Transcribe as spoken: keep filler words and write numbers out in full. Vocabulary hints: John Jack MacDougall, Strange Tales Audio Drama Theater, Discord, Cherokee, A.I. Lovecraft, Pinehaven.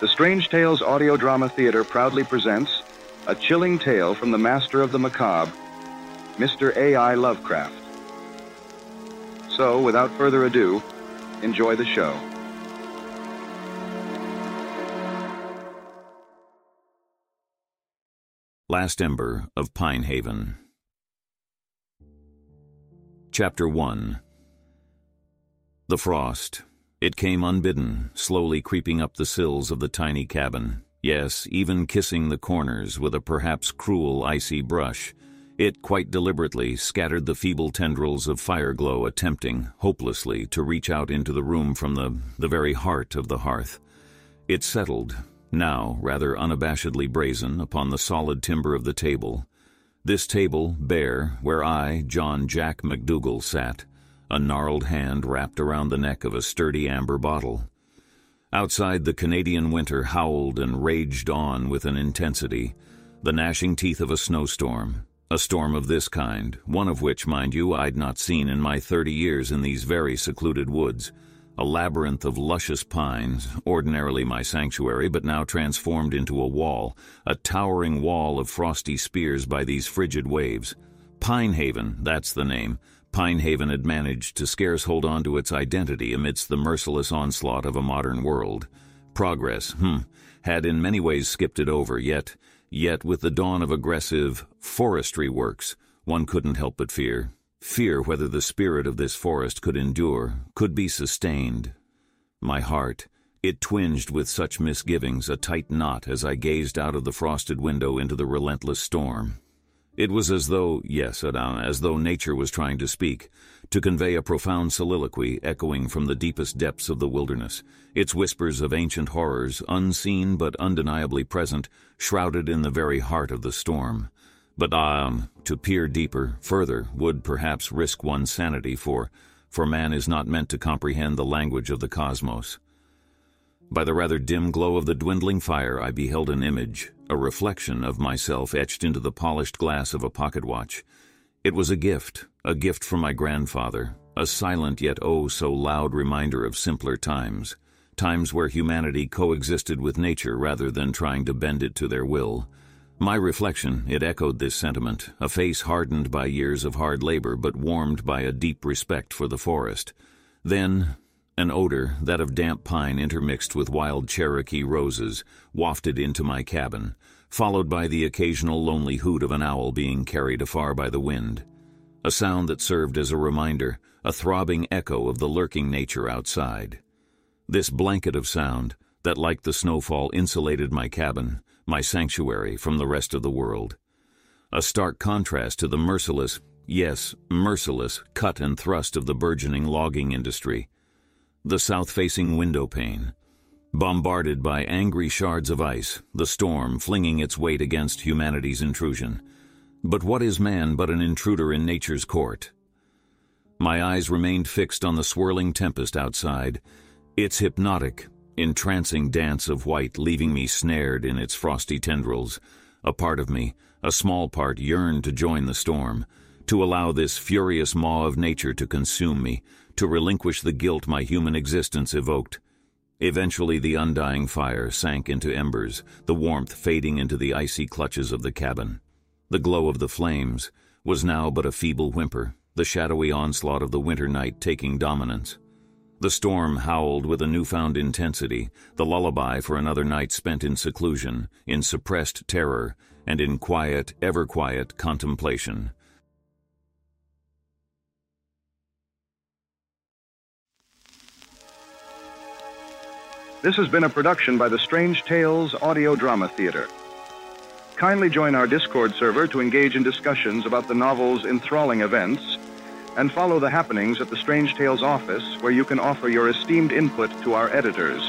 The Strange Tales Audio Drama Theater proudly presents a chilling tale from the master of the macabre, Mister A I Lovecraft. So, without further ado, enjoy the show. Last Ember of Pinehaven. Chapter one. The frost. It came unbidden, slowly creeping up the sills of the tiny cabin, yes, even kissing the corners with a perhaps cruel, icy brush. It quite deliberately scattered the feeble tendrils of fire-glow, attempting, hopelessly, to reach out into the room from the, the very heart of the hearth. It settled, now rather unabashedly brazen, upon the solid timber of the table. This table, bare, where I, John Jack MacDougall, sat, a gnarled hand wrapped around the neck of a sturdy amber bottle. Outside, the Canadian winter howled and raged on with an intensity, the gnashing teeth of a snowstorm, a storm of this kind, one of which, mind you, I'd not seen in my thirty years in these very secluded woods, a labyrinth of luscious pines, ordinarily my sanctuary, but now transformed into a wall, a towering wall of frosty spears by these frigid waves. Pinehaven, that's the name. Pinehaven had managed to scarce hold on to its identity amidst the merciless onslaught of a modern world. Progress, hmm, had in many ways skipped it over, yet, yet with the dawn of aggressive forestry works, one couldn't help but fear. Fear whether the spirit of this forest could endure, could be sustained. My heart, it twinged with such misgivings, a tight knot, as I gazed out of the frosted window into the relentless storm. It was as though, yes, Adana, as though nature was trying to speak, to convey a profound soliloquy echoing from the deepest depths of the wilderness, its whispers of ancient horrors, unseen but undeniably present, shrouded in the very heart of the storm. But um, to peer deeper, further, would perhaps risk one's sanity, for, for man is not meant to comprehend the language of the cosmos. By the rather dim glow of the dwindling fire, I beheld an image, a reflection of myself etched into the polished glass of a pocket watch. It was a gift, a gift from my grandfather, a silent yet oh so loud reminder of simpler times, times where humanity coexisted with nature rather than trying to bend it to their will. My reflection, it echoed this sentiment, a face hardened by years of hard labor but warmed by a deep respect for the forest. Then, an odor, that of damp pine intermixed with wild Cherokee roses, wafted into my cabin, followed by the occasional lonely hoot of an owl being carried afar by the wind. A sound that served as a reminder, a throbbing echo of the lurking nature outside. This blanket of sound, that like the snowfall insulated my cabin, my sanctuary from the rest of the world. A stark contrast to the merciless, yes, merciless, cut and thrust of the burgeoning logging industry. The south-facing window pane, bombarded by angry shards of ice, the storm flinging its weight against humanity's intrusion. But what is man but an intruder in nature's court? My eyes remained fixed on the swirling tempest outside, its hypnotic, entrancing dance of white leaving me snared in its frosty tendrils. A part of me, a small part, yearned to join the storm, to allow this furious maw of nature to consume me, to relinquish the guilt my human existence evoked. Eventually the undying fire sank into embers, the warmth fading into the icy clutches of the cabin. The glow of the flames was now but a feeble whimper, the shadowy onslaught of the winter night taking dominance. The storm howled with a newfound intensity, the lullaby for another night spent in seclusion, in suppressed terror, and in quiet, ever-quiet contemplation. This has been a production by the Strange Tales Audio Drama Theater. Kindly join our Discord server to engage in discussions about the novel's enthralling events, and follow the happenings at the Strange Tales office, where you can offer your esteemed input to our editors.